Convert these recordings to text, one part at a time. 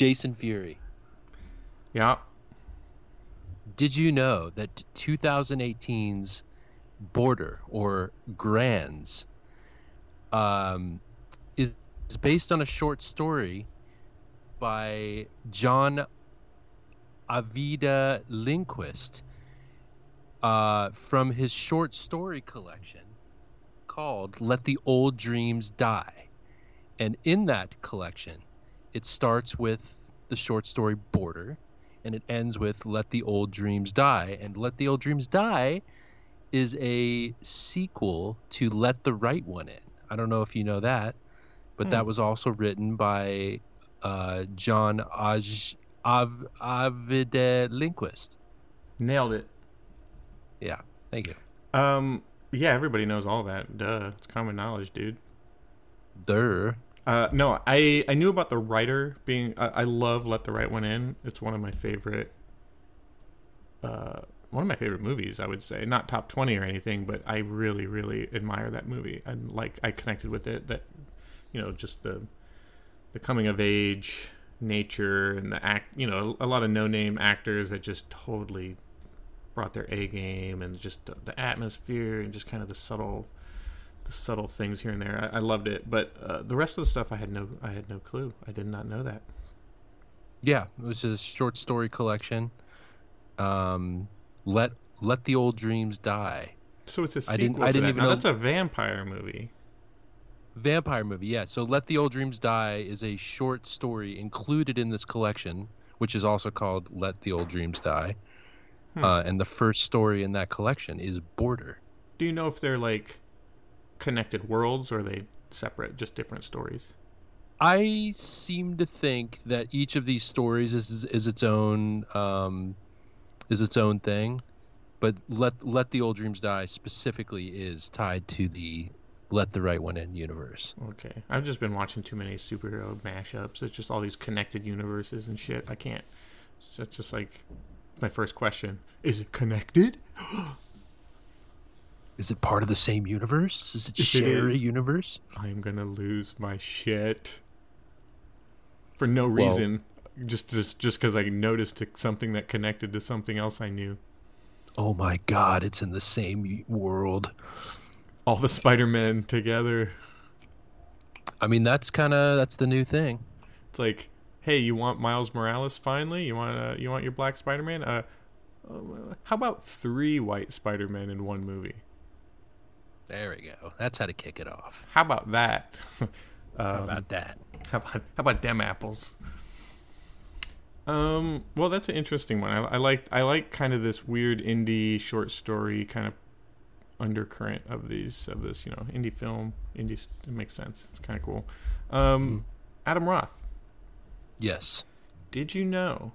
Jason Fury. Yeah. Did you know that 2018's Border or Grands is based on a short story by John Ajvide Lindqvist from his short story collection called Let the Old Dreams Die. And in that collection, it starts with the short story Border, and it ends with Let the Old Dreams Die. And Let the Old Dreams Die is a sequel to Let the Right One In. I don't know if you know that, but that was also written by John Ajvide Lindqvist. Nailed it. Yeah, thank you. Yeah, everybody knows all that. Duh, it's common knowledge, dude. Duh. No, I knew about the writer being... I love Let the Right One In. It's one of my favorite movies, I would say. Not top 20 or anything, but I really, really admire that movie. And I connected with it. That, you know, just the coming of age nature and the act. You know, a lot of no name actors that just totally brought their A game, and just the atmosphere and just kind of the subtle things here and there. I loved it, but the rest of the stuff I had no clue. I did not know that. Yeah, it was a short story collection. Let the Old Dreams Die. So it's a sequel. I didn't even know that's a vampire movie. Vampire movie, yeah. So Let the Old Dreams Die is a short story included in this collection, which is also called Let the Old Dreams Die. And the first story in that collection is Border. Do you know if they're like connected worlds, or are they separate, just different stories? I seem to think that each of these stories is its own thing, but Let the Old Dreams Die specifically is tied to the Let the Right One In universe. Okay, I've just been watching too many superhero mashups. It's just all these connected universes and shit. I can't. It's just like my first question: is it connected? Is it part of the same universe? Is it share a universe? I'm gonna lose my shit for no reason, just because I noticed something that connected to something else I knew. Oh my god! It's in the same world. All the Spider-Men together. I mean, that's the new thing. It's like, hey, you want Miles Morales finally? You want your black Spider-Man? How about 3 white Spider-Men in one movie? There we go. That's how to kick it off. How about that? How about them apples? Well, that's an interesting one. I like kind of this weird indie short story kind of undercurrent of this, you know, indie film. Indie, it makes sense. It's kind of cool. Adam Roth. Yes. Did you know?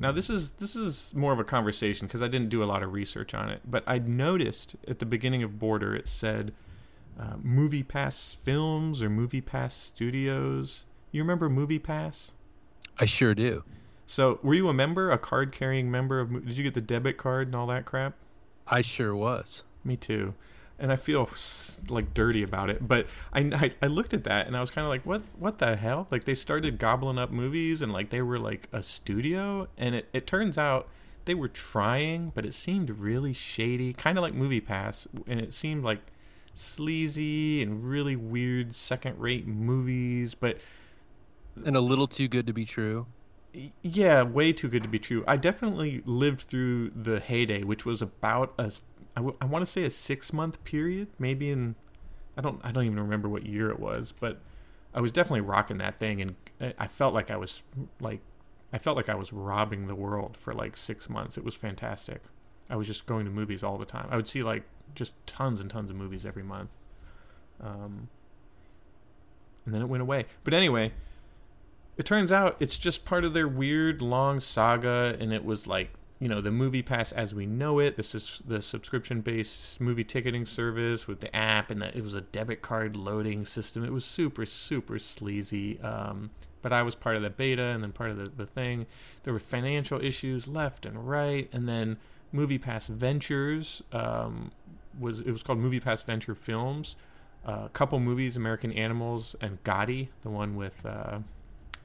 Now this is more of a conversation because I didn't do a lot of research on it, but I noticed at the beginning of Border it said MoviePass Films or MoviePass Studios. You remember MoviePass? I sure do. So were you a member, a card-carrying member of? Did you get the debit card and all that crap? I sure was. Me too. And I feel like dirty about it, but I looked at that and I was kind of like, what the hell? Like they started gobbling up movies and like they were like a studio, and it turns out they were trying, but it seemed really shady, kind of like MoviePass, and it seemed like sleazy and really weird second-rate movies, but and a little too good to be true. Yeah, way too good to be true. I definitely lived through the heyday, which was about I want to say a 6-month period, maybe in, I don't even remember what year it was, but I was definitely rocking that thing, and I felt like I was robbing the world for like 6 months. It was fantastic. I was just going to movies all the time. I would see like just tons and tons of movies every month, and then it went away. But anyway, it turns out it's just part of their weird long saga, and it was like, you know, the MoviePass as we know it, this is the subscription-based movie ticketing service with the app, and it was a debit card loading system. It was super, super sleazy, but I was part of the beta and then part of the thing. There were financial issues left and right, and then MoviePass Ventures, it was called MoviePass Venture Films. A couple movies, American Animals and Gotti, the one with,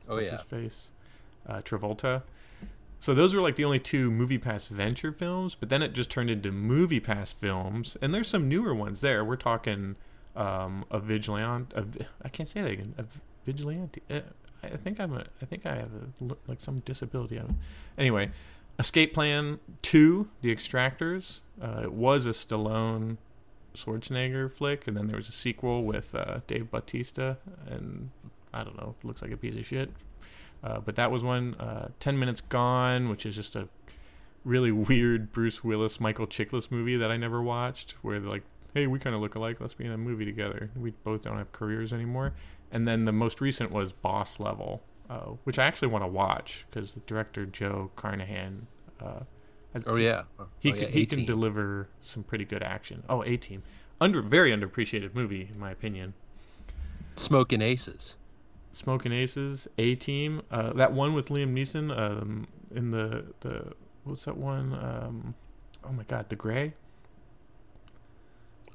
what's his face? Travolta. So those were like the only two MoviePass Venture films, but then it just turned into MoviePass films, and there's some newer ones there. We're talking A Vigilante. I can't say that again. A Vigilante. I think I have some disability. Anyway, Escape Plan 2, The Extractors. It was a Stallone Schwarzenegger flick, and then there was a sequel with Dave Bautista, and I don't know, looks like a piece of shit. But that was one. 10 Minutes Gone, which is just a really weird Bruce Willis, Michael Chiklis movie that I never watched, where they're like, hey, we kind of look alike, let's be in a movie together. We both don't have careers anymore. And then the most recent was Boss Level, which I actually want to watch, because the director, Joe Carnahan, he can deliver some pretty good action. Oh, A-Team. Very underappreciated movie, in my opinion. Smokin' Aces, A-Team. That one with Liam Neeson in the what's that one? Oh my God, The Grey.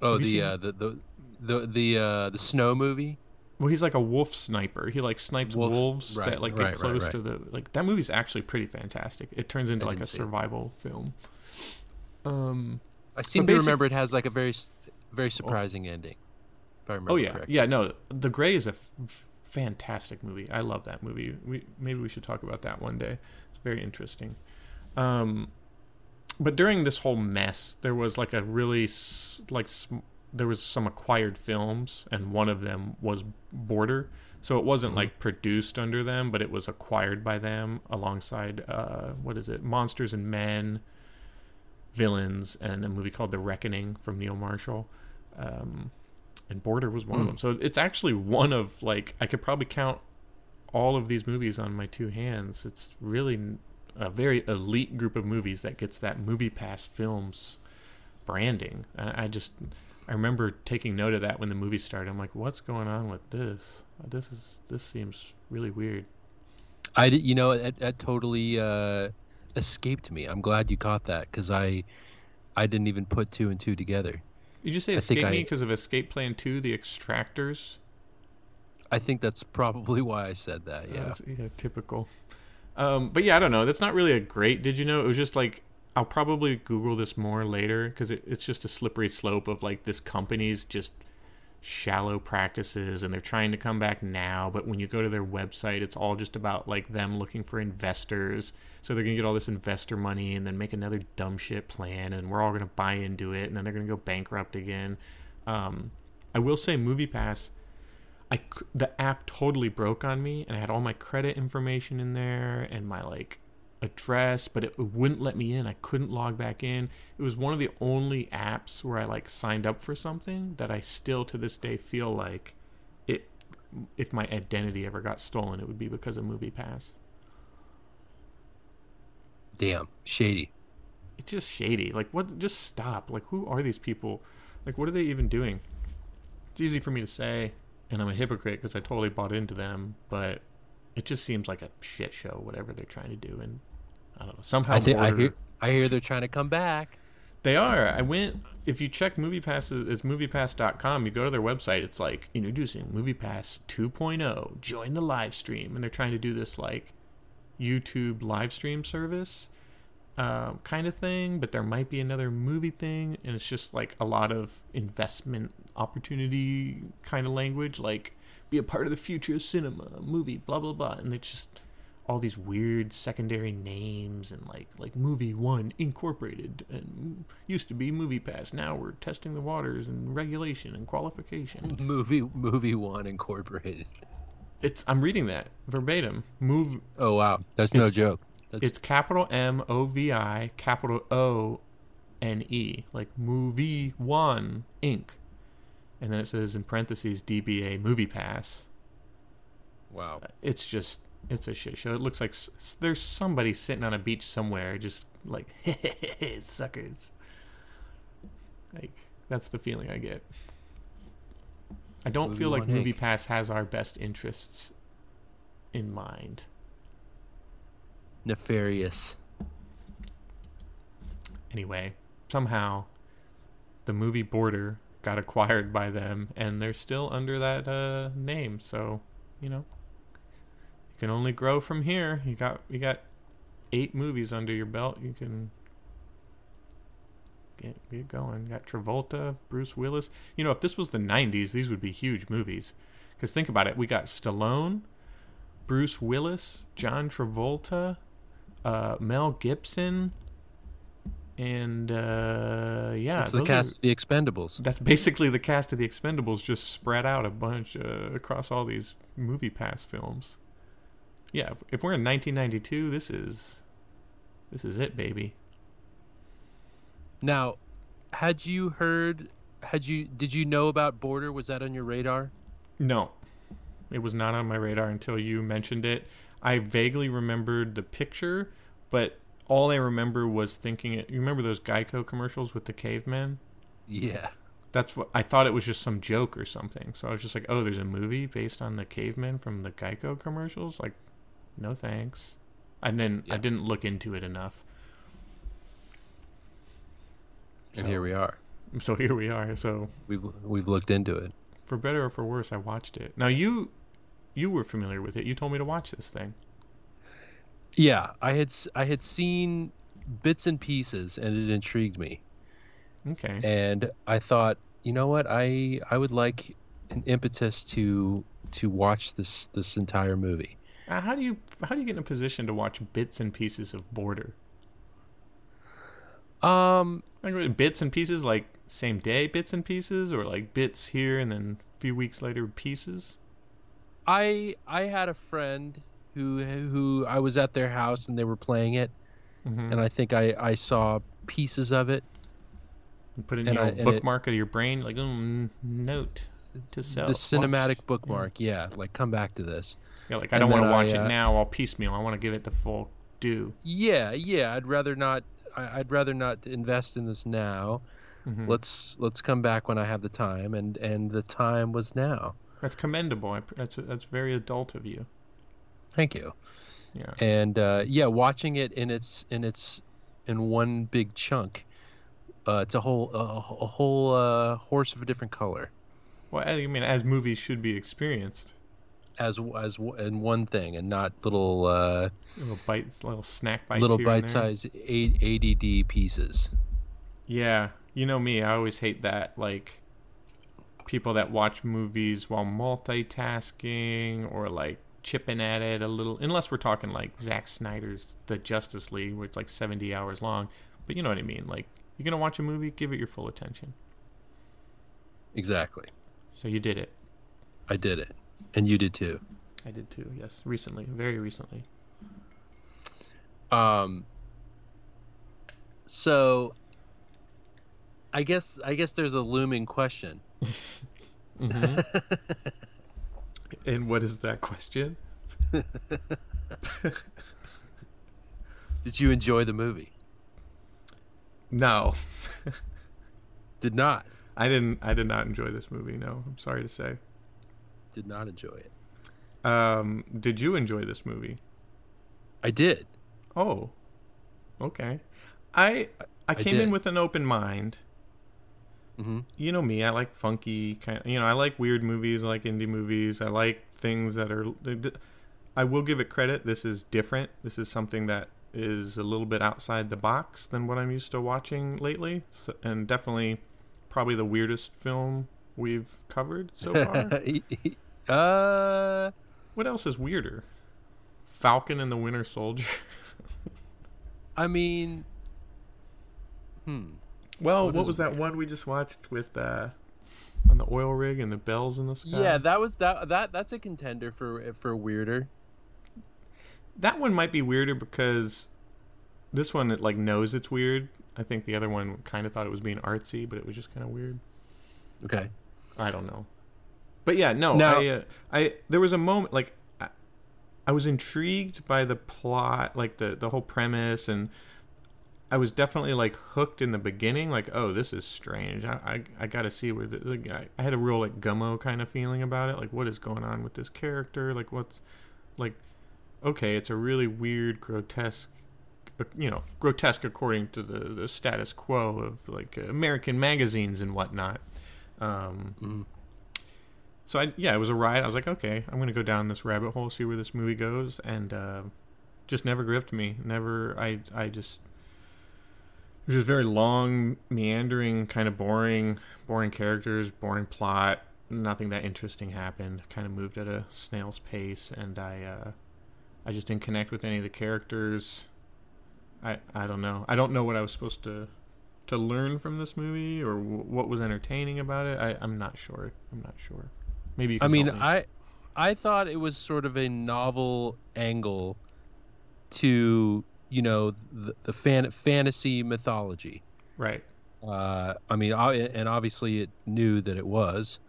Oh, the snow movie. Well, he's like a wolf sniper. He like snipes wolves that like get close to the like. That movie's actually pretty fantastic. It turns into like a survival film. I seem to remember it has like a very, very surprising ending. If I remember correctly. Yeah. No, The Grey is a fantastic movie. I love that movie. Maybe we should talk about that one day. It's very interesting. But during this whole mess, there was like a really there was some acquired films, and one of them was Border. So it wasn't like produced under them, but it was acquired by them alongside Monsters and Men, Villains, and a movie called The Reckoning from Neil Marshall. And Border was one of them. So it's actually one of, like, I could probably count all of these movies on my two hands. It's really a very elite group of movies that gets that MoviePass Films branding. I remember taking note of that when the movie started. I'm like, what's going on with this? This seems really weird. That totally escaped me. I'm glad you caught that, because I didn't even put two and two together. Did you say escape me because of Escape Plan 2, The Extractors? I think that's probably why I said that, yeah. Typical. But yeah, I don't know. That's not really a great, did you know? It was just like, I'll probably Google this more later, because it's just a slippery slope of like this company's just shallow practices, and they're trying to come back now. But when you go to their website, it's all just about like them looking for investors. So they're going to get all this investor money and then make another dumb shit plan, and we're all going to buy into it, and then they're going to go bankrupt again. I will say MoviePass, the app totally broke on me, and I had all my credit information in there and my like address, but it wouldn't let me in. I couldn't log back in. It was one of the only apps where I like signed up for something that I still to this day feel like it. If my identity ever got stolen, it would be because of MoviePass. Damn, shady. It's just shady. Like, what? Just stop. Like, who are these people? Like, what are they even doing? It's easy for me to say, and I'm a hypocrite because I totally bought into them, but it just seems like a shit show, whatever they're trying to do. And I don't know. Somehow I hear they're trying to come back. They are. If you check MoviePass, it's MoviePass.com. You go to their website, it's like, introducing MoviePass 2.0. Join the live stream. And they're trying to do this, like, YouTube live stream service kind of thing, but there might be another movie thing, and it's just like a lot of investment opportunity kind of language, like be a part of the future of cinema, movie, blah blah blah, and it's just all these weird secondary names and like Movie One Incorporated, and used to be MoviePass, now we're testing the waters and regulation and qualification. Movie One Incorporated. I'm reading that verbatim. Oh, wow. That's no joke. It's capital MOVI, capital ONE, like Movie One, Inc. And then it says in parentheses, DBA MoviePass. Wow. It's a shit show. It looks like there's somebody sitting on a beach somewhere just like, suckers. Like, that's the feeling I get. I don't feel like MoviePass has our best interests in mind. Nefarious. Anyway, somehow the movie Border got acquired by them, and they're still under that name. So, You can only grow from here. You got 8 movies under your belt. You can get going. You got Travolta, Bruce Willis. You know, if this was the 90s, these would be huge movies. Because think about it. We got Stallone, Bruce Willis, John Travolta, Mel Gibson, and that's the cast of The Expendables. That's basically the cast of The Expendables, just spread out a bunch across all these MoviePass films. Yeah, if we're in 1992, this is it, baby. Now, did you know about Border? Was that on your radar? No, it was not on my radar until you mentioned it. I vaguely remembered the picture, but all I remember was thinking it. You remember those Geico commercials with the cavemen? Yeah. That's what I thought. It was just some joke or something. So I was just like, oh, there's a movie based on the cavemen from the Geico commercials? Like, no thanks. I didn't look into it enough. And here we are. So here we are. So we've looked into it. For better or for worse, I watched it. Now, you were familiar with it. You told me to watch this thing. Yeah, I had seen bits and pieces, and it intrigued me. Okay. And I thought, you know what? I would like an impetus to watch this entire movie. How do you get in a position to watch bits and pieces of Border? Bits and pieces, like same day bits and pieces, or like bits here and then a few weeks later pieces? I had a friend who I was at their house and they were playing it, mm-hmm. and I think I saw pieces of it. You put it in your bookmark of your brain, like note to self. The cinematic bookmark, yeah, like come back to this. Yeah, like I don't want to watch it now. I'll piecemeal. I want to give it the full due. Yeah. I'd rather not invest in this now. Mm-hmm. Let's come back when I have the time, and the time was now. That's commendable. That's very adult of you. Thank you. Yeah. And watching it in one big chunk, it's a whole horse of a different color. Well, I mean, as movies should be experienced. As in one thing, and not little little bite-sized ADD pieces. Yeah, you know me. I always hate that. Like people that watch movies while multitasking or like chipping at it a little. Unless we're talking like Zack Snyder's The Justice League, where it's like 70 hours long. But you know what I mean. Like you're gonna watch a movie, give it your full attention. Exactly. So you did it. I did it. And you did too. I did too, yes. Recently, very recently. So I guess there's a looming question. Mm-hmm. And what is that question? Did you enjoy the movie? No. Did not. I did not enjoy this movie, no. I'm sorry to say. Did not enjoy it. Did you enjoy this movie? I did. Oh, okay. I came in with an open mind. Mm-hmm. You know me. I like funky kind. You know, I like weird movies. I like indie movies. I like things that are. I will give it credit. This is different. This is something that is a little bit outside the box than what I'm used to watching lately, so, and definitely, probably the weirdest film we've covered so far. What else is weirder? Falcon and the Winter Soldier. I mean, well, what was that weird one we just watched with on the oil rig and the bells in the sky? Yeah, that was that's a contender for weirder. That one might be weirder because this one, it like knows it's weird. I think the other one kind of thought it was being artsy, but it was just kind of weird. Okay. I don't know. But yeah, no. Now, I there was a moment, like, I was intrigued by the plot, like, the whole premise, and I was definitely, like, hooked in the beginning, like, oh, this is strange. I got to see where the guy... I had a real, like, Gummo kind of feeling about it, like, what is going on with this character? Like, what's... Like, okay, it's a really weird, grotesque... You know, grotesque according to the status quo of, like, American magazines and whatnot. So it was a ride. I was like, okay, I'm going to go down this rabbit hole, see where this movie goes, and just never gripped me. Never. It was just very long, meandering, kind of boring characters, boring plot. Nothing that interesting happened. Kind of moved at a snail's pace, and I just didn't connect with any of the characters. I don't know. I don't know what I was supposed to learn from this movie, or what was entertaining about it. I'm not sure. Maybe you can help me. I thought it was sort of a novel angle to, you know, the fantasy mythology. Right. And obviously it knew that it was.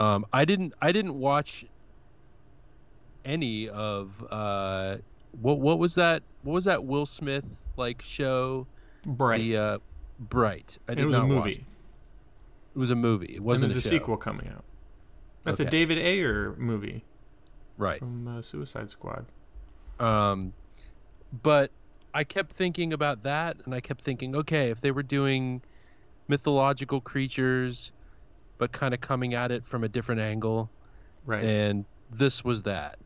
I didn't watch any of what was that Will Smith like show? Bright. Bright. I did not watch. It was a movie. It was a movie. It wasn't. And there's a sequel coming out. That's okay. A David Ayer movie, right? From Suicide Squad. But I kept thinking about that, and I kept thinking, okay, if they were doing mythological creatures, but kind of coming at it from a different angle. Right. And this was that.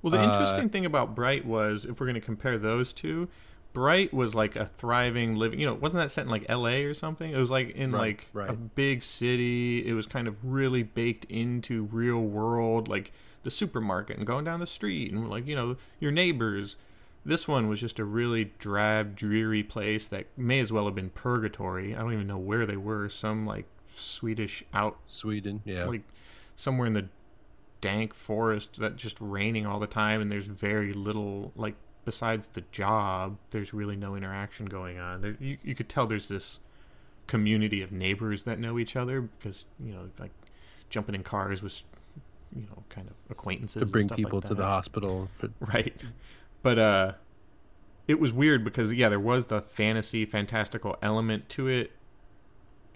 Well, the interesting thing about Bright was, if we're going to compare those two, Bright was like a thriving living, you know, wasn't that set in like LA or something? It was like in a big city. It was kind of really baked into real world, like the supermarket and going down the street and like, you know, your neighbors. This one was just a really drab, dreary place that may as well have been purgatory. I don't even know where they were. Some like Swedish out Sweden, yeah, like somewhere in the dank forest that just raining all the time, and there's very little, like, besides the job, there's really no interaction going on there. You could tell there's this community of neighbors that know each other, because, you know, like jumping in cars was, you know, kind of acquaintances to bring people like to the hospital right. But it was weird because, yeah, there was the fantastical element to it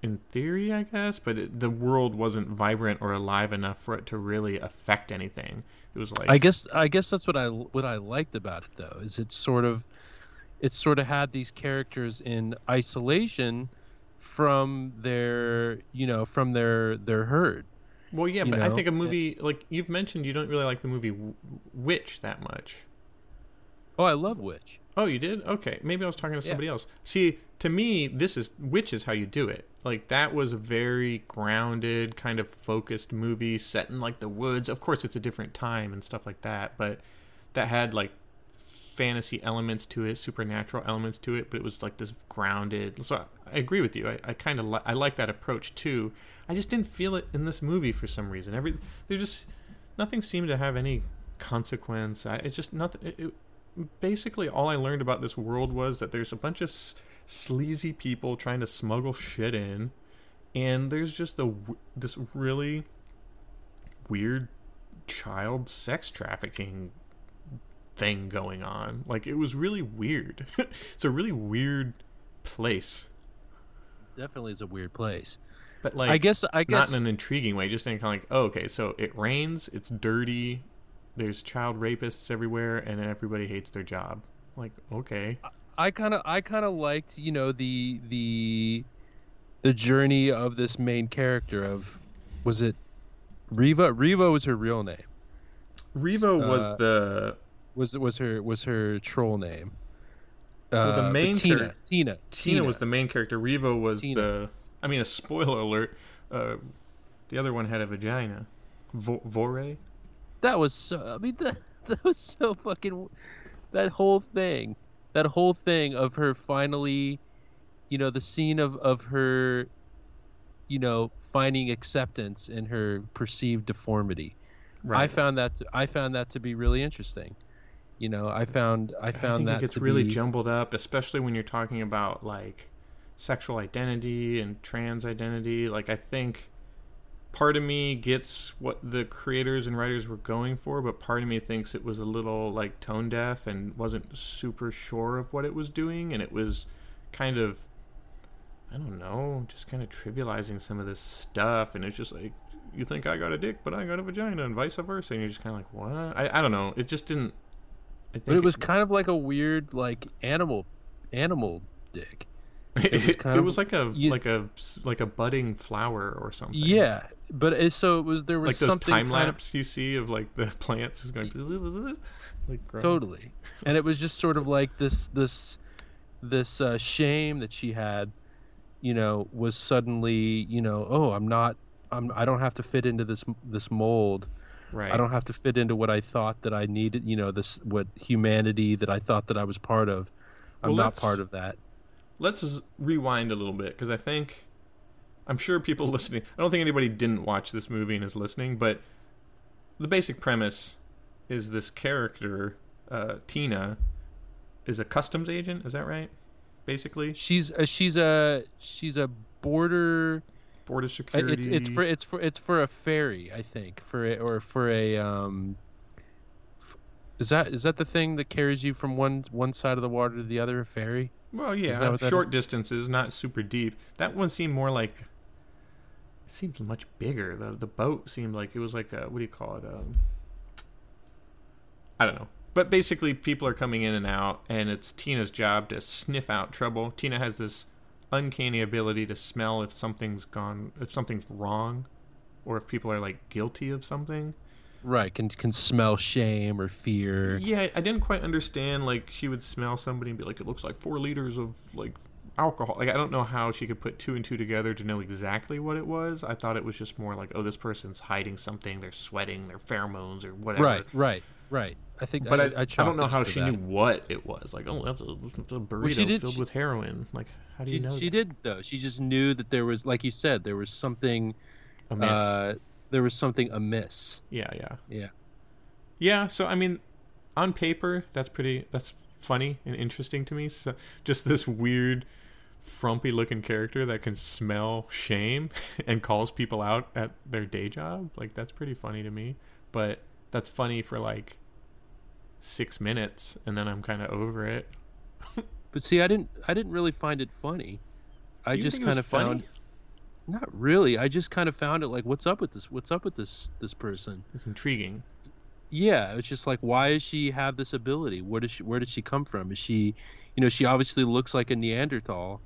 in theory, I guess, but the world wasn't vibrant or alive enough for it to really affect anything. It was like, I guess that's what I liked about it, though, is it sort of had these characters in isolation from their herd. Well, yeah, but I think a movie like you've mentioned, you don't really like the movie Witch that much. Oh, I love Witch. Oh, you did? Okay, maybe I was talking to somebody else. See, to me, Witch is how you do it. Like, that was a very grounded, kind of focused movie set in, like, the woods. Of course, it's a different time and stuff like that, but that had, like, fantasy elements to it, supernatural elements to it, but it was, like, this grounded. So I agree with you. I like that approach, too. I just didn't feel it in this movie for some reason. Nothing seemed to have any consequence. It's just nothing. Basically, all I learned about this world was that there's a bunch of sleazy people trying to smuggle shit in, and there's just this really weird child sex trafficking thing going on. Like, it was really weird. It's a really weird place. Definitely is a weird place. But, like, I guess not in an intriguing way, just in kind of like, oh, okay, so it rains, it's dirty, there's child rapists everywhere, and everybody hates their job. Like, okay. I kind of liked, you know, the journey of this main character of, was it Reva? Reva was her real name. Reva was her troll name. Well, the main character Tina was the main character. Reva was Tina. A spoiler alert. The other one had a vagina. Vore. That was so. I mean, that was so fucking. That whole thing of her finally, you know, the scene of her, you know, finding acceptance in her perceived deformity. Right. I found that to be really interesting. You know, I think it gets really jumbled up, especially when you're talking about, like, sexual identity and trans identity. Like, I think part of me gets what the creators and writers were going for, but part of me thinks it was a little, like, tone deaf and wasn't super sure of what it was doing, and it was kind of, I don't know, just kind of trivializing some of this stuff, and it's just like, you think I got a dick, but I got a vagina, and vice versa, and you're just kind of like, what? I don't know. It just didn't. I think but it was kind of like a weird, like, animal dick. It was like a budding flower or something. Yeah. But so it was, there was like something, those time lapse you see of like the plants is going like growing. Totally. And it was just sort of like this shame that she had, you know, was suddenly, you know, oh, I don't have to fit into this mold. Right. I don't have to fit into what I thought that I needed, you know, what humanity that I thought that I was part of. I'm not part of that. Let's rewind a little bit, because I'm sure people listening, I don't think anybody didn't watch this movie and is listening, but the basic premise is this character, Tina, is a customs agent. Is that right? Basically, she's a border security. It's for a ferry, I think, is that the thing that carries you from one side of the water to the other? A ferry? Well, yeah, short distances, not super deep. That one seemed more like. It seems much bigger. The boat seemed like it was like a, what do you call it? I don't know. But basically, people are coming in and out, and it's Tina's job to sniff out trouble. Tina has this uncanny ability to smell if something's gone, if something's wrong, or if people are like guilty of something. Right, can smell shame or fear. Yeah, I didn't quite understand. Like, she would smell somebody and be like, "It looks like 4 liters of like alcohol." Like, I don't know how she could put 2 and 2 together to know exactly what it was. I thought it was just more like, "Oh, this person's hiding something. They're sweating. Their pheromones or whatever." Right. I think, but I don't know how she knew what it was. Like, oh, that's a burrito filled with heroin. Like, how do you know? She did though. She just knew that there was, like you said, there was something amiss. There was something amiss. Yeah. So I mean, on paper, that's funny and interesting to me. So just this weird, frumpy looking character that can smell shame and calls people out at their day job. Like, that's pretty funny to me. But that's funny for like 6 minutes, and then I'm kind of over it. But see, I didn't really find it funny. I just kind of found. Not really. I just kind of found it like, what's up with this? What's up with this person? It's intriguing. Yeah, it's just like, why does she have this ability? Where did she come from? Is she, you know, she obviously looks like a Neanderthal,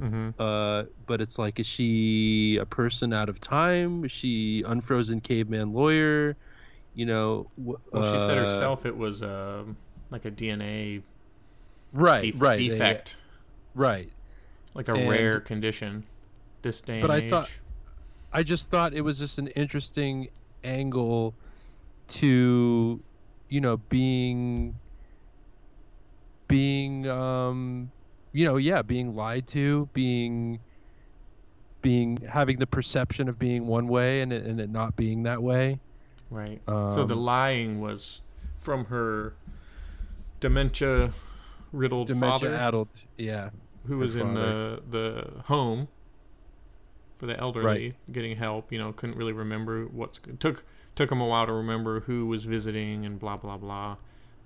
mm-hmm. But it's like, is she a person out of time? Is she unfrozen caveman lawyer? You know, she said herself it was like a DNA defect, right? Like a rare condition. This day and age. I just thought it was just an interesting angle to, you know, being you know, being lied to, being having the perception of being one way and it not being that way. Right. So the lying was from her dementia-riddled father, who was in the home for the elderly, getting help, you know, couldn't really remember took him a while to remember who was visiting and blah, blah, blah.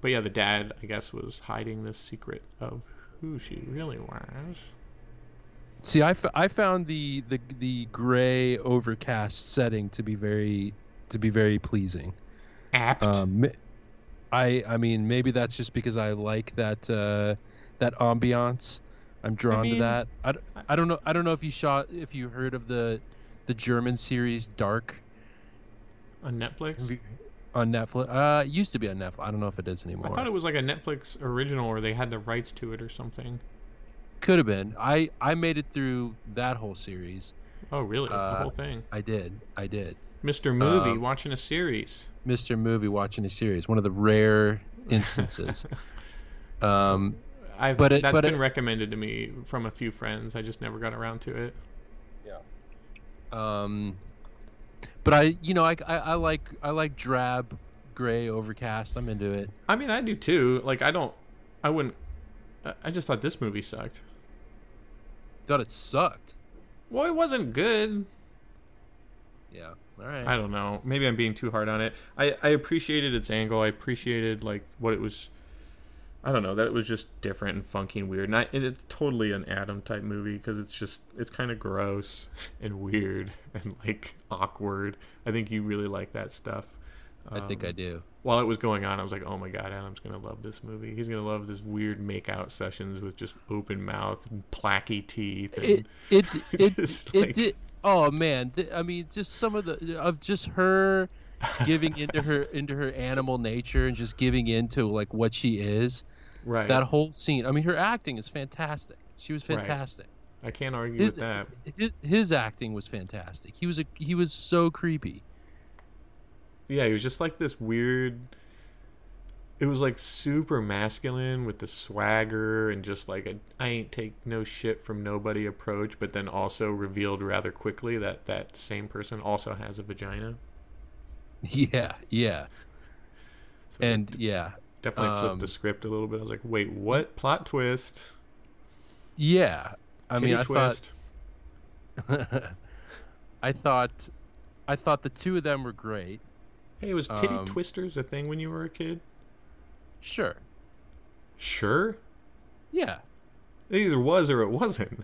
But yeah, the dad, I guess, was hiding this secret of who she really was. See, I found the gray overcast setting to be very pleasing. Apt. I mean, maybe that's just because I like that ambiance. I'm drawn to that. I don't know if you heard of the German series Dark on Netflix. It used to be on Netflix. I don't know if it is anymore. I thought it was like a Netflix original, or they had the rights to it or something. Could have been. I made it through that whole series. Oh, really? The whole thing. I did. Mr. Movie watching a series. Mr. Movie watching a series. One of the rare instances. That's been recommended to me from a few friends. I just never got around to it. Yeah. But I like drab, gray, overcast. I'm into it. I mean, I do too. Like, I just thought this movie sucked. Thought it sucked. Well, it wasn't good. Yeah. All right. I don't know. Maybe I'm being too hard on it. I appreciated its angle. I appreciated like what it was. I don't know, that it was just different and funky and weird. And it's totally an Adam type movie, because it's kind of gross and weird and like awkward. I think you really like that stuff. I think I do. While it was going on, I was like, oh my God, Adam's going to love this movie. He's going to love this weird makeout sessions with just open mouth and placky teeth. And it, it, it, it, like... it, did, Oh man, I mean, just some of just her giving into her animal nature and just giving into like what she is. Right. That whole scene. I mean, her acting is fantastic. She was fantastic. Right. I can't argue with that. His acting was fantastic. He was so creepy. Yeah, he was just like this weird. It was like super masculine with the swagger and just like I ain't take no shit from nobody approach, but then also revealed rather quickly that same person also has a vagina. Yeah. So and yeah. Definitely flipped the script a little bit. I was like, wait, what? Plot twist. Yeah. I thought the two of them were great. Hey, was titty twisters a thing when you were a kid? Sure? Yeah. It either was or it wasn't.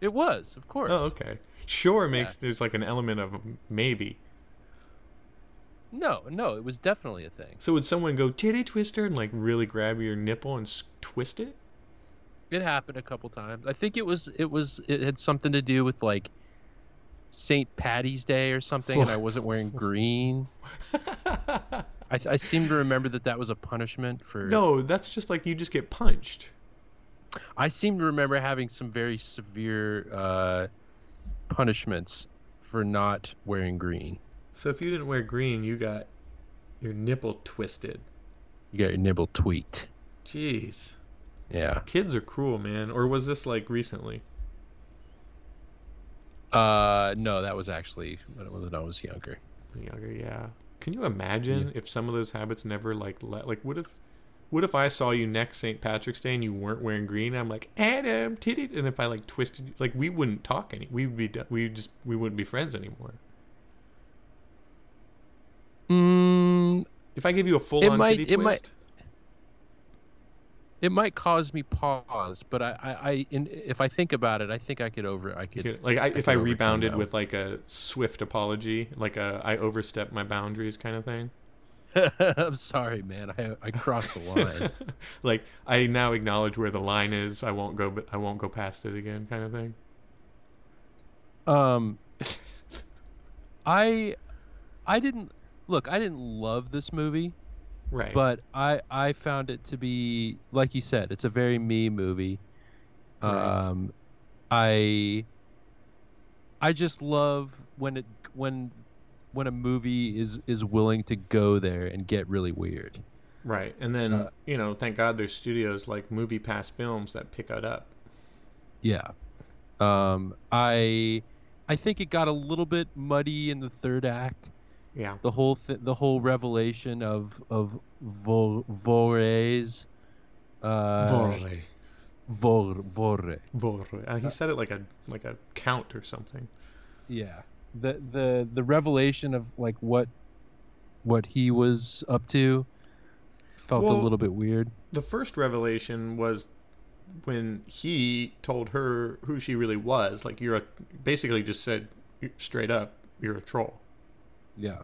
It was, of course. Oh, okay. Sure makes there's like an element of maybe. No, it was definitely a thing. So would someone go titty twister and like really grab your nipple and twist it? It happened a couple times. I think it had something to do with like St. Patty's Day or something, and I wasn't wearing green. I seem to remember that was a punishment for... No, that's just like you just get punched. I seem to remember having some very severe punishments for not wearing green. So if you didn't wear green, you got your nipple twisted. You got your nipple tweaked. Jeez. Yeah. Kids are cruel, man. Or was this like recently? No, that was actually when I was younger. Younger, yeah. Can you imagine if some of those habits never what if I saw you next St. Patrick's Day and you weren't wearing green? And I'm like, Adam, titty, and if I like twisted, like we wouldn't talk any. We wouldn't be friends anymore. If I give you a full-on titty twist, it might cause me pause. But if I think about it, I think I could over. I could like if I rebounded with like a swift apology, like I overstepped my boundaries kind of thing. I'm sorry, man. I crossed the line. Like I now acknowledge where the line is. I won't go past it again, kind of thing. I didn't love this movie, right? But I found it to be, like you said, it's a very me movie. Right. I just love when a movie is willing to go there and get really weird. Right, and then thank God there's studios like MoviePass Films that pick it up. Yeah, I think it got a little bit muddy in the third act. Yeah, the whole revelation of Vore's. Vore. He said it like a count or something. Yeah, the revelation of like what he was up to felt a little bit weird. The first revelation was when he told her who she really was. Like basically just said straight up, you're a troll. Yeah,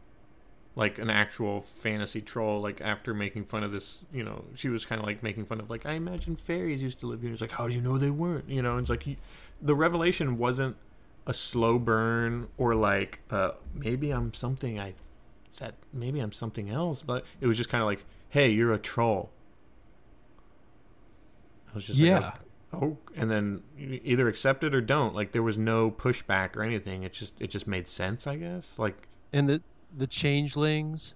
like an actual fantasy troll. Like after making fun of this, she was kind of like making fun of like, I imagine fairies used to live here. And it's like, how do you know they weren't? And it's like the revelation wasn't a slow burn or like maybe I'm something else. But it was just kind of like, hey, you're a troll. I was just like, oh, and then you either accept it or don't. Like there was no pushback or anything. It just made sense, I guess. Like. And the changelings?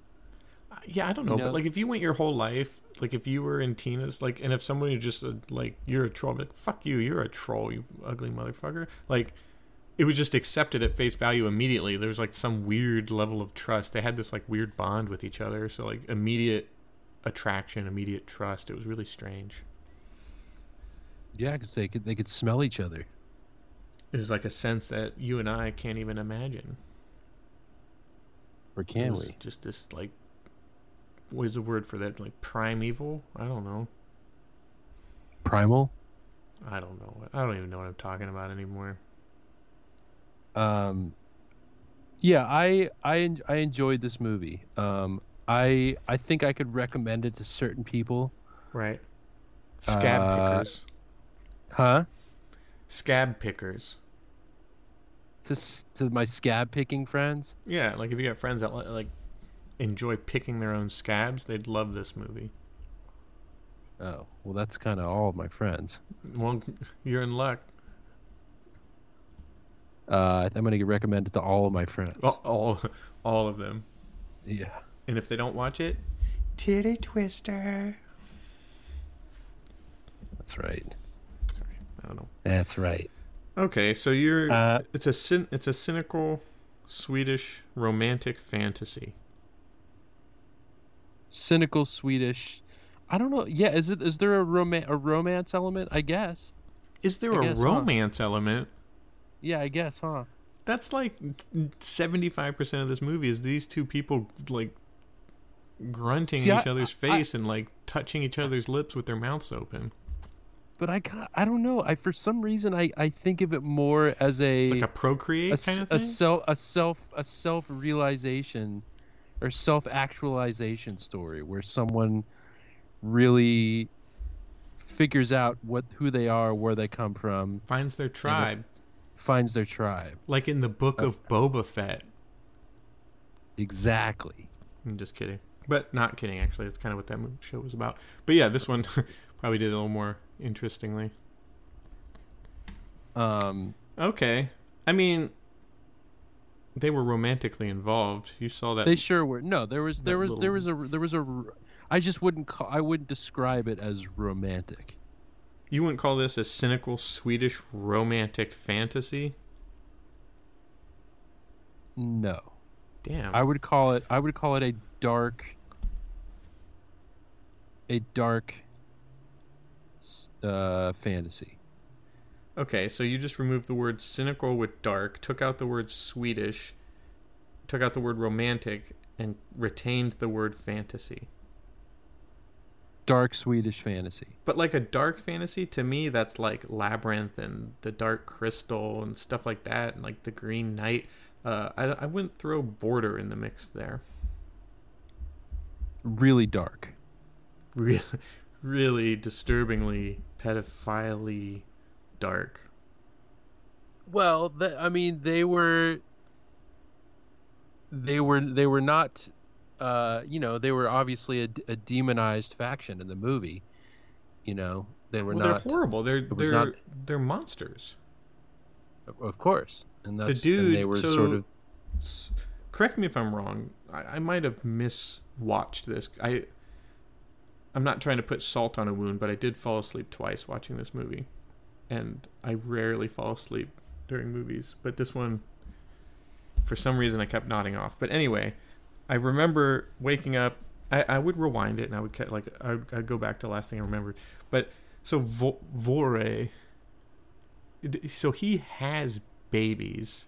Yeah, I don't know. But, like, if you went your whole life, like, if you were in Tina's, like, and if somebody just, like, you're a troll, like, fuck you, you're a troll, you ugly motherfucker. Like, it was just accepted at face value immediately. There was, like, some weird level of trust. They had this, like, weird bond with each other. So, like, immediate attraction, immediate trust. It was really strange. Yeah, because they could smell each other. There's, like, a sense that you and I can't even imagine. Or can we? Just this, like, what is the word for that? Like primeval? I don't know. Primal? I don't know. I don't even know what I'm talking about anymore. Yeah, I enjoyed this movie. I think I could recommend it to certain people. Right. Scab pickers. Huh? Scab pickers. to my scab picking friends. Yeah, like if you got friends that like enjoy picking their own scabs, they'd love this movie. Oh, well, that's kind of all of my friends. Well, you're in luck. I'm going to recommend it to all of my friends. All of them. Yeah. And if they don't watch it, titty twister. That's right. Sorry, I don't know. That's right. Okay, so you're it's a cynical Swedish romantic fantasy. Cynical Swedish. I don't know. Yeah, is there a romance element? I guess. Is there a romance element? Yeah, I guess, huh? That's like 75% of this movie is these two people like grunting in each other's face and like touching each other's lips with their mouths open. But I don't know. I for some reason I think of it more as a it's like a procreate kind of thing. A self realization or self actualization story where someone really figures out who they are, where they come from, finds their tribe. Like in the book of Boba Fett. Exactly. I'm just kidding. But not kidding, actually. That's kind of what that show was about. But yeah, this one probably did a little more interestingly. Okay. I mean, they were romantically involved. You saw that. They sure were. No, there was a I wouldn't describe it as romantic. You wouldn't call this a cynical Swedish romantic fantasy? No. Damn. I would call it a dark fantasy. Okay, so you just removed the word cynical with dark, took out the word Swedish, took out the word romantic, and retained the word fantasy. Dark Swedish fantasy. But like a dark fantasy, to me, that's like Labyrinth and the Dark Crystal and stuff like that, and like the Green Knight. I wouldn't throw Border in the mix there. Really dark. Really disturbingly, pedophile-y dark. Well, they were not... they were obviously a demonized faction in the movie. You know, they were not. They're horrible. They're monsters. Of course, and that's the dude. And they were sort of. Correct me if I'm wrong. I might have miswatched this. I'm not trying to put salt on a wound, but I did fall asleep twice watching this movie, and I rarely fall asleep during movies. But this one, for some reason, I kept nodding off. But anyway. I remember waking up. I would rewind it, and I would I'd go back to the last thing I remembered. But so Vore, so he has babies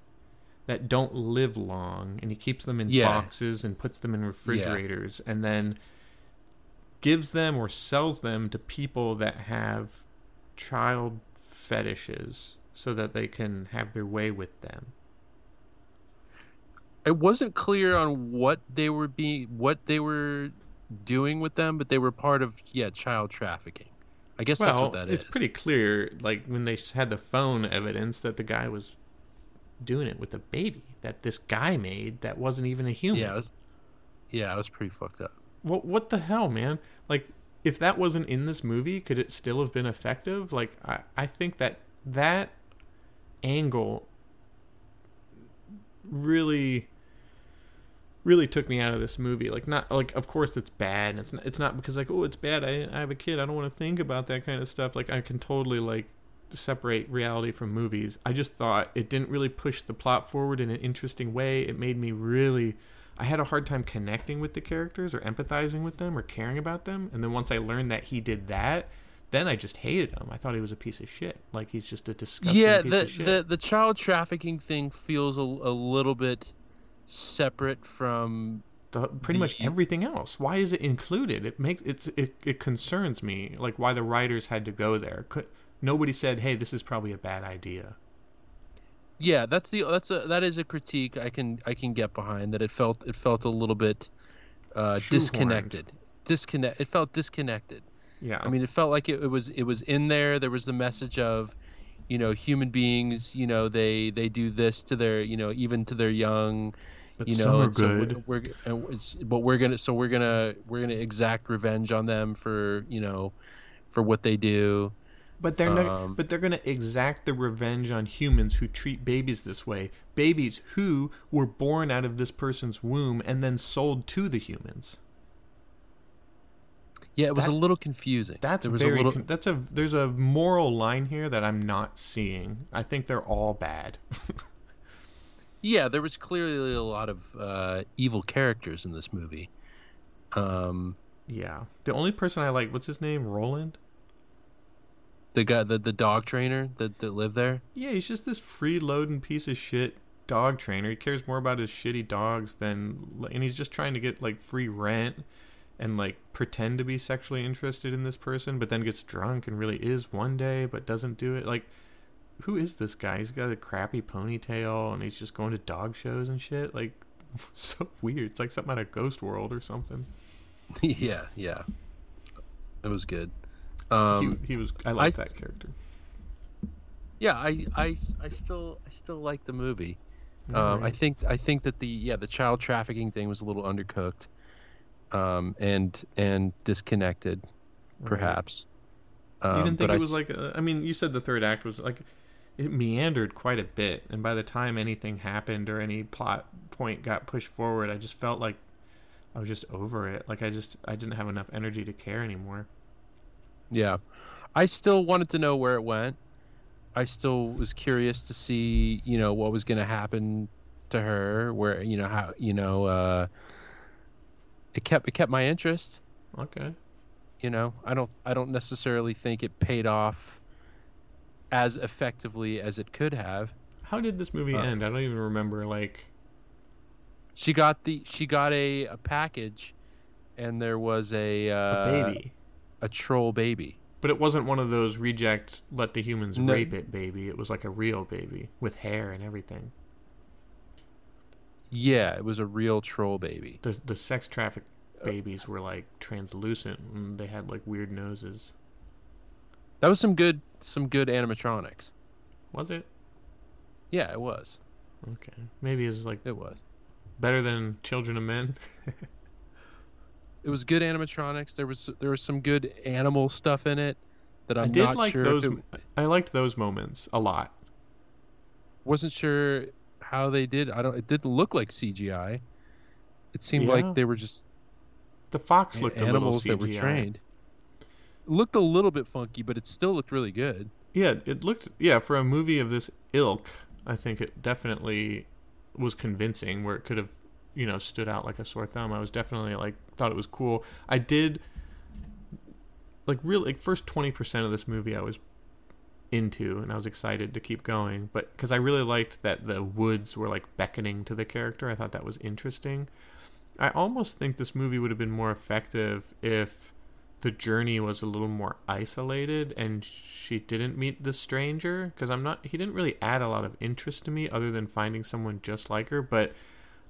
that don't live long, and he keeps them in boxes and puts them in refrigerators, and then gives them or sells them to people that have child fetishes, so that they can have their way with them. It wasn't clear on what they were doing with them, but they were part of child trafficking. I guess that's what that is. It's pretty clear, like when they had the phone evidence that the guy was doing it with a baby that this guy made that wasn't even a human. Yeah, it was pretty fucked up. Well, what the hell, man? Like, if that wasn't in this movie, could it still have been effective? Like, I think that angle really took me out of this movie. Like, not like, of course it's bad, and it's not because like, oh, it's bad, I have a kid, I don't want to think about that kind of stuff. Like, I can totally like separate reality from movies. I just thought it didn't really push the plot forward in an interesting way. It made me I had a hard time connecting with the characters or empathizing with them or caring about them. And then once I learned that he did that, then I just hated him. I thought he was a piece of shit. Like, he's just a disgusting piece of shit. The child trafficking thing feels a little bit separate from pretty much everything else. Why is it included? It concerns me, like, why the writers had to go there. Nobody said, "Hey, this is probably a bad idea." Yeah, that is a critique I can get behind. That it felt a little bit disconnected. It felt disconnected. Yeah, I mean, it felt like it was in there. There was the message of, you know, human beings, you know, they do this to their, you know, even to their young, but you know, some are good. So we're gonna exact revenge on them for, you know, for what they do. But they're not, but they're going to exact the revenge on humans who treat babies this way. Babies who were born out of this person's womb and then sold to the humans. Yeah, it was a little confusing. There's a moral line here that I'm not seeing. I think they're all bad. Yeah, there was clearly a lot of evil characters in this movie. Yeah, the only person I like, what's his name, Roland. The guy, the dog trainer that lived there? Yeah, he's just this freeloading piece of shit dog trainer. He cares more about his shitty dogs than... And he's just trying to get, like, free rent and, like, pretend to be sexually interested in this person, but then gets drunk and really is one day, but doesn't do it. Like, who is this guy? He's got a crappy ponytail, and he's just going to dog shows and shit. Like, so weird. It's like something out of Ghost World or something. Yeah. It was good. He was. I like that character. Yeah, I still like the movie. Right. I think that the child trafficking thing was a little undercooked, and disconnected, perhaps. Right. You didn't think it was like? I mean, you said the third act was like, it meandered quite a bit, and by the time anything happened or any plot point got pushed forward, I just felt like I was just over it. Like I didn't have enough energy to care anymore. Yeah, I still wanted to know where it went. I still was curious to see, you know, what was going to happen to her. Where, you know, how, you know, it kept my interest. Okay. You know, I don't necessarily think it paid off as effectively as it could have. How did this movie end? I don't even remember. Like, she got a package, and there was a baby. A troll baby, but it wasn't one of those reject let the humans rape it baby. It was like a real baby with hair and everything. Yeah, it was a real troll baby. The sex trafficked babies were like translucent, and they had like weird noses. That was some good animatronics. Was it? Yeah, it was. Okay, maybe it's like it was better than Children of Men. It was good animatronics. There was some good animal stuff in it that I'm not like sure. I liked those moments a lot. Wasn't sure how they did. It didn't look like CGI. It seemed like they were just the fox looked animals a little CGI. That were trained. It looked a little bit funky, but it still looked really good. Yeah, it looked for a movie of this ilk. I think it definitely was convincing where it could have, you know, stood out like a sore thumb. I was definitely like thought it was cool. I did like really like first 20% of this movie I was into, and I was excited to keep going, but because I really liked that the woods were like beckoning to the character. I thought that was interesting. I almost think this movie would have been more effective if the journey was a little more isolated and she didn't meet the stranger, because he didn't really add a lot of interest to me other than finding someone just like her. But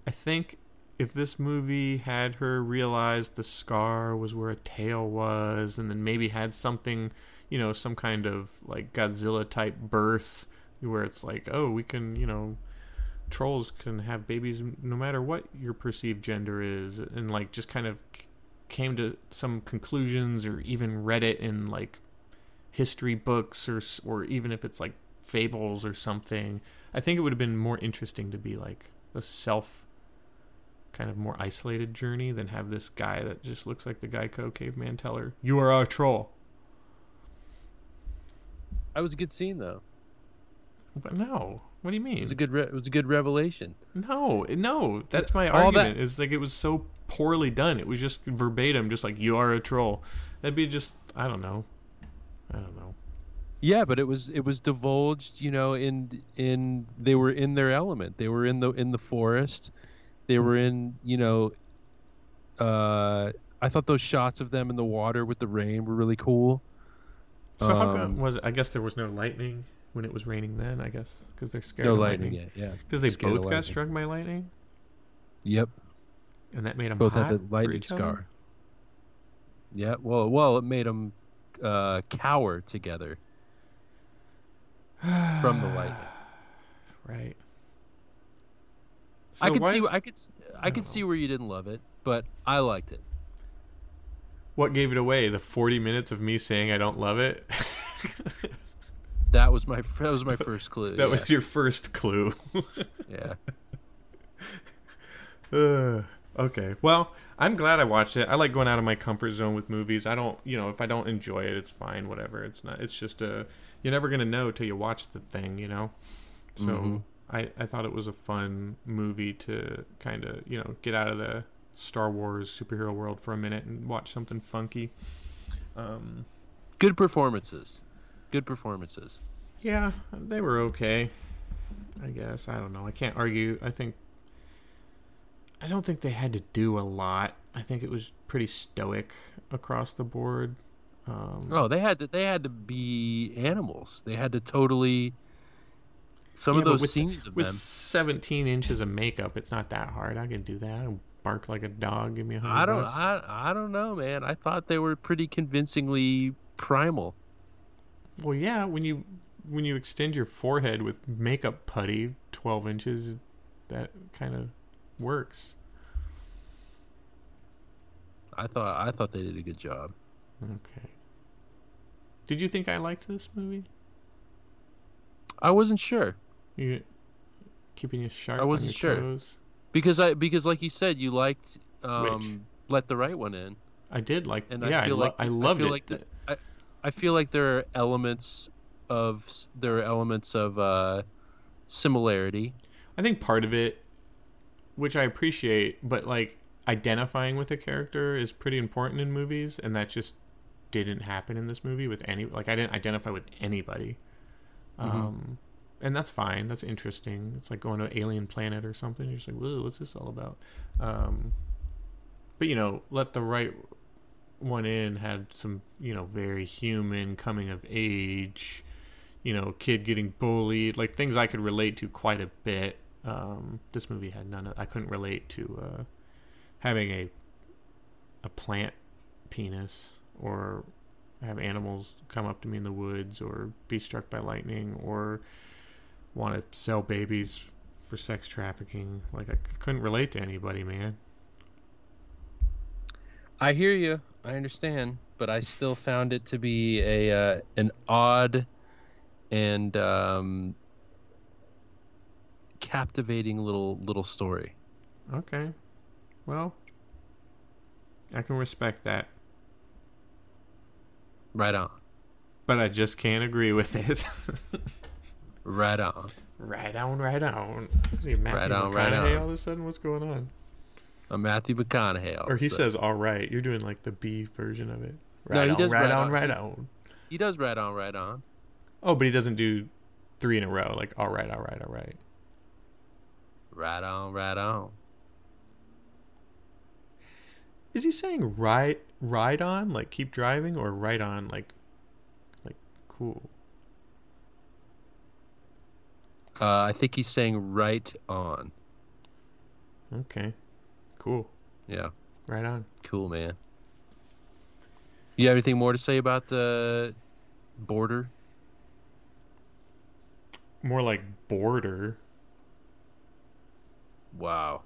I think if this movie had her realize the scar was where a tail was, and then maybe had something, you know, some kind of like Godzilla type birth where it's like, oh, we can, you know, trolls can have babies no matter what your perceived gender is, and like just kind of came to some conclusions, or even read it in like history books or even if it's like fables or something. I think it would have been more interesting to be like a self kind of more isolated journey than have this guy that just looks like the Geico caveman teller, you are our troll. That was a good scene though. But no, what do you mean? It was a good revelation. No, that's my argument. Is like it was so poorly done. It was just verbatim, just like you are a troll. That'd be just I don't know. Yeah, but it was divulged, you know, in they were in their element. They were in the forest. They were in, you know, I thought those shots of them in the water with the rain were really cool. So how come I guess there was no lightning when it was raining then, I guess, because they're scared of lightning. No lightning, yeah. Because they both got struck by lightning? Yep. And that made them both hot had the lightning scar. Other? Yeah, well, it made them cower together. from the light. Right. So I could see where you didn't love it, but I liked it. What gave it away? The 40 minutes of me saying I don't love it? That was my first clue. That was your first clue. Yeah. Okay. Well, I'm glad I watched it. I like going out of my comfort zone with movies. I don't, if I don't enjoy it, it's fine, whatever. It's not. It's just you're never going to know till you watch the thing, So mm-hmm. I thought it was a fun movie to kind of, get out of the Star Wars superhero world for a minute and watch something funky. Good performances. Yeah, they were okay, I guess. I don't know. I can't argue. I don't think they had to do a lot. I think it was pretty stoic across the board. They had to be animals. They had to totally. Some of those scenes of them. With 17 inches of makeup, it's not that hard. I can do that. I can bark like a dog. Give me $100. I don't know, man. I thought they were pretty convincingly primal. Well, yeah. When you extend your forehead with makeup putty 12 inches, that kind of works. I thought they did a good job. Okay. Did you think I liked this movie? I wasn't sure. You keeping you sharp? I wasn't sure toes? because like you said, you liked Let the Right One In. I did like, and yeah, I loved it. I feel like there are elements of similarity. I think part of it, which I appreciate, but like identifying with a character is pretty important in movies, and that just didn't happen in this movie with any. Like I didn't identify with anybody. Mm-hmm. And that's fine. That's interesting. It's like going to an alien planet or something. You're just like, whoa, what's this all about? But Let the Right One In had some, very human coming of age, kid getting bullied, like things I could relate to quite a bit. This movie had none of. I couldn't relate to having a plant penis or have animals come up to me in the woods or be struck by lightning or want to sell babies for sex trafficking. Like I couldn't relate to anybody, man. I hear you. I understand, but I still found it to be an odd and captivating little story. Okay. Well, I can respect that. Right on. But I just can't agree with it. Right on. Right on, right on. Is he Matthew McConaughey all of a sudden? What's going on? I'm Matthew McConaughey. Or he says, all right. You're doing like the B version of it. Right, no, he does right on, right on. He does right on, right on. Oh, but he doesn't do three in a row. Like, all right, all right, all right. Right on, right on. Is he saying ride on, like keep driving, or right on, like cool? I think he's saying right on. Okay. Cool. Yeah. Right on. Cool, man. You have anything more to say about the border? More like border. Wow.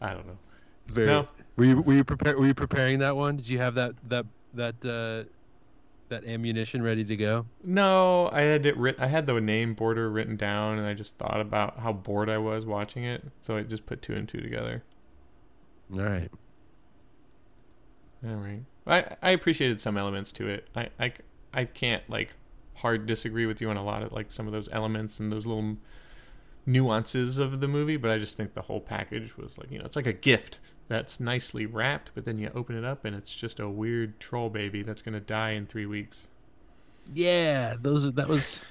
I don't know. Very. No. Were you prepared? Were you preparing that one? Did you have that ammunition ready to go? No, I had it. I had the name Border written down, and I just thought about how bored I was watching it, so I just put two and two together. All right. I appreciated some elements to it. I can't like hard disagree with you on a lot of like some of those elements and those little nuances of the movie, but I just think the whole package was like, it's like a gift that's nicely wrapped, but then you open it up and it's just a weird troll baby that's gonna die in 3 weeks. Yeah, that was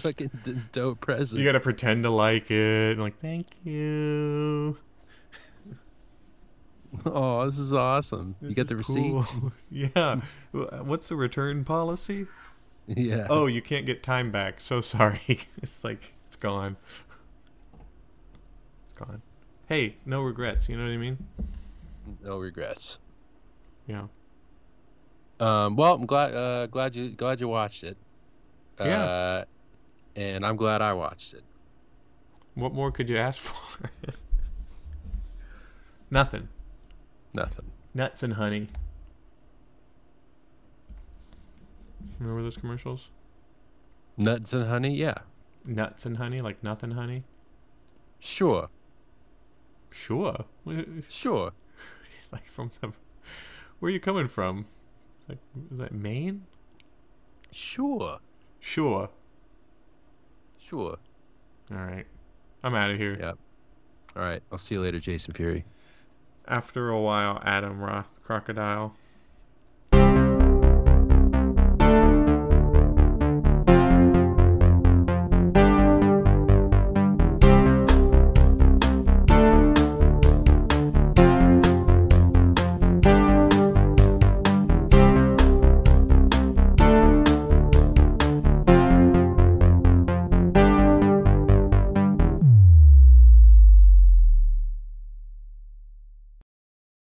fucking dope present. You gotta pretend to like it and like, thank you. Oh, this is awesome. This you get the receipt. Cool. Yeah. What's the return policy? Yeah. Oh, you can't get time back. So sorry. It's like it's gone. It's gone. Hey, no regrets. You know what I mean? No regrets. Yeah. Well, I'm glad glad you watched it. Yeah. And I'm glad I watched it. What more could you ask for? Nothing. Nothing. Nuts and honey. Remember those commercials? Nuts and honey, yeah. Nuts and honey, like nothing honey? Sure. Sure? Sure. It's like from the... Where are you coming from? Like, is that Maine? Sure. Sure. Sure. All right. I'm out of here. Yep. All right. I'll see you later, Jason Fury. After a while, Adam Roth, Crocodile.